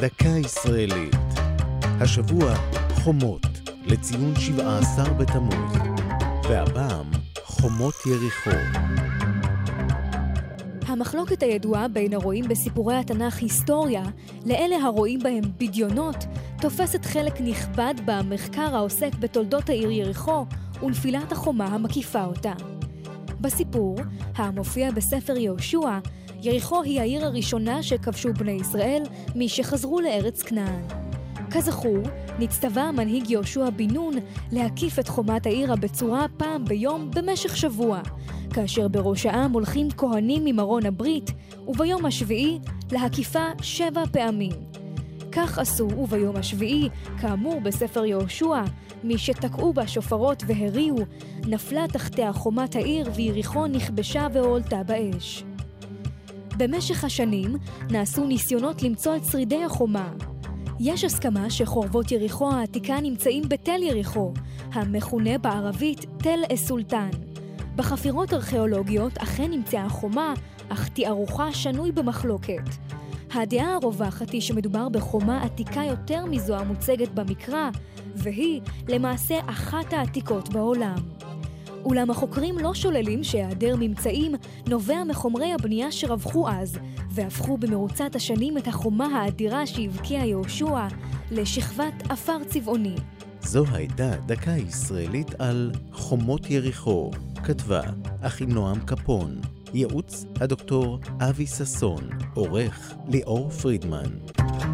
דקה ישראלית. השבוע חומות, לציון 17 בתמוז. והפעם חומות יריחו. המחלוקת הידועה בין הרואים בסיפורי התנ"ך היסטוריה לאלה הרואים בהם בדיונות תופסת חלק נכבד במחקר העוסק בתולדות העיר יריחו ונפילת החומה המקיפה אותה. בסיפור, המופיע בספר יהושע, יריחו היא העיר הראשונה שכבשו בני ישראל מי שחזרו לארץ כנען. כזכור, נצטווה המנהיג יהושע בינון להקיף את חומת העיר בצורה פעם ביום במשך שבוע, כאשר בראש העם הולכים כהנים ממרון הברית, וביום השביעי להקיפה 7 פעמים. כך עשו, וביום השביעי, כאמור בספר יהושע, מי שתקעו בה שופרות והריעו, נפלה תחתיה חומת העיר ויריחו נכבשה והועלתה באש. במשך השנים נעשו ניסיונות למצוא את שרידי החומה. יש הסכמה שחורבות יריחו העתיקה נמצאים בתל יריחו, המכונה בערבית תל אסולטן. בחפירות ארכיאולוגיות אכן נמצאה החומה, אך תיארוכה שנוי במחלוקת. הדעה הרווחת היא שמדובר בחומה עתיקה יותר מזו המוצגת במקרא, והיא למעשה אחת העתיקות בעולם. אולם החוקרים לא שוללים שהיעדר ממצאים נובע מחומרי הבנייה שרווחו אז, והפכו במרוצת השנים את החומה האדירה שהבקיע יהושע לשכבת אפר צבעוני. זו הייתה דקה ישראלית על חומות יריחו, כתבה אחי נועם קפון. ייעוץ הדוקטור אבי ססון, עורך ליאו פרידמן.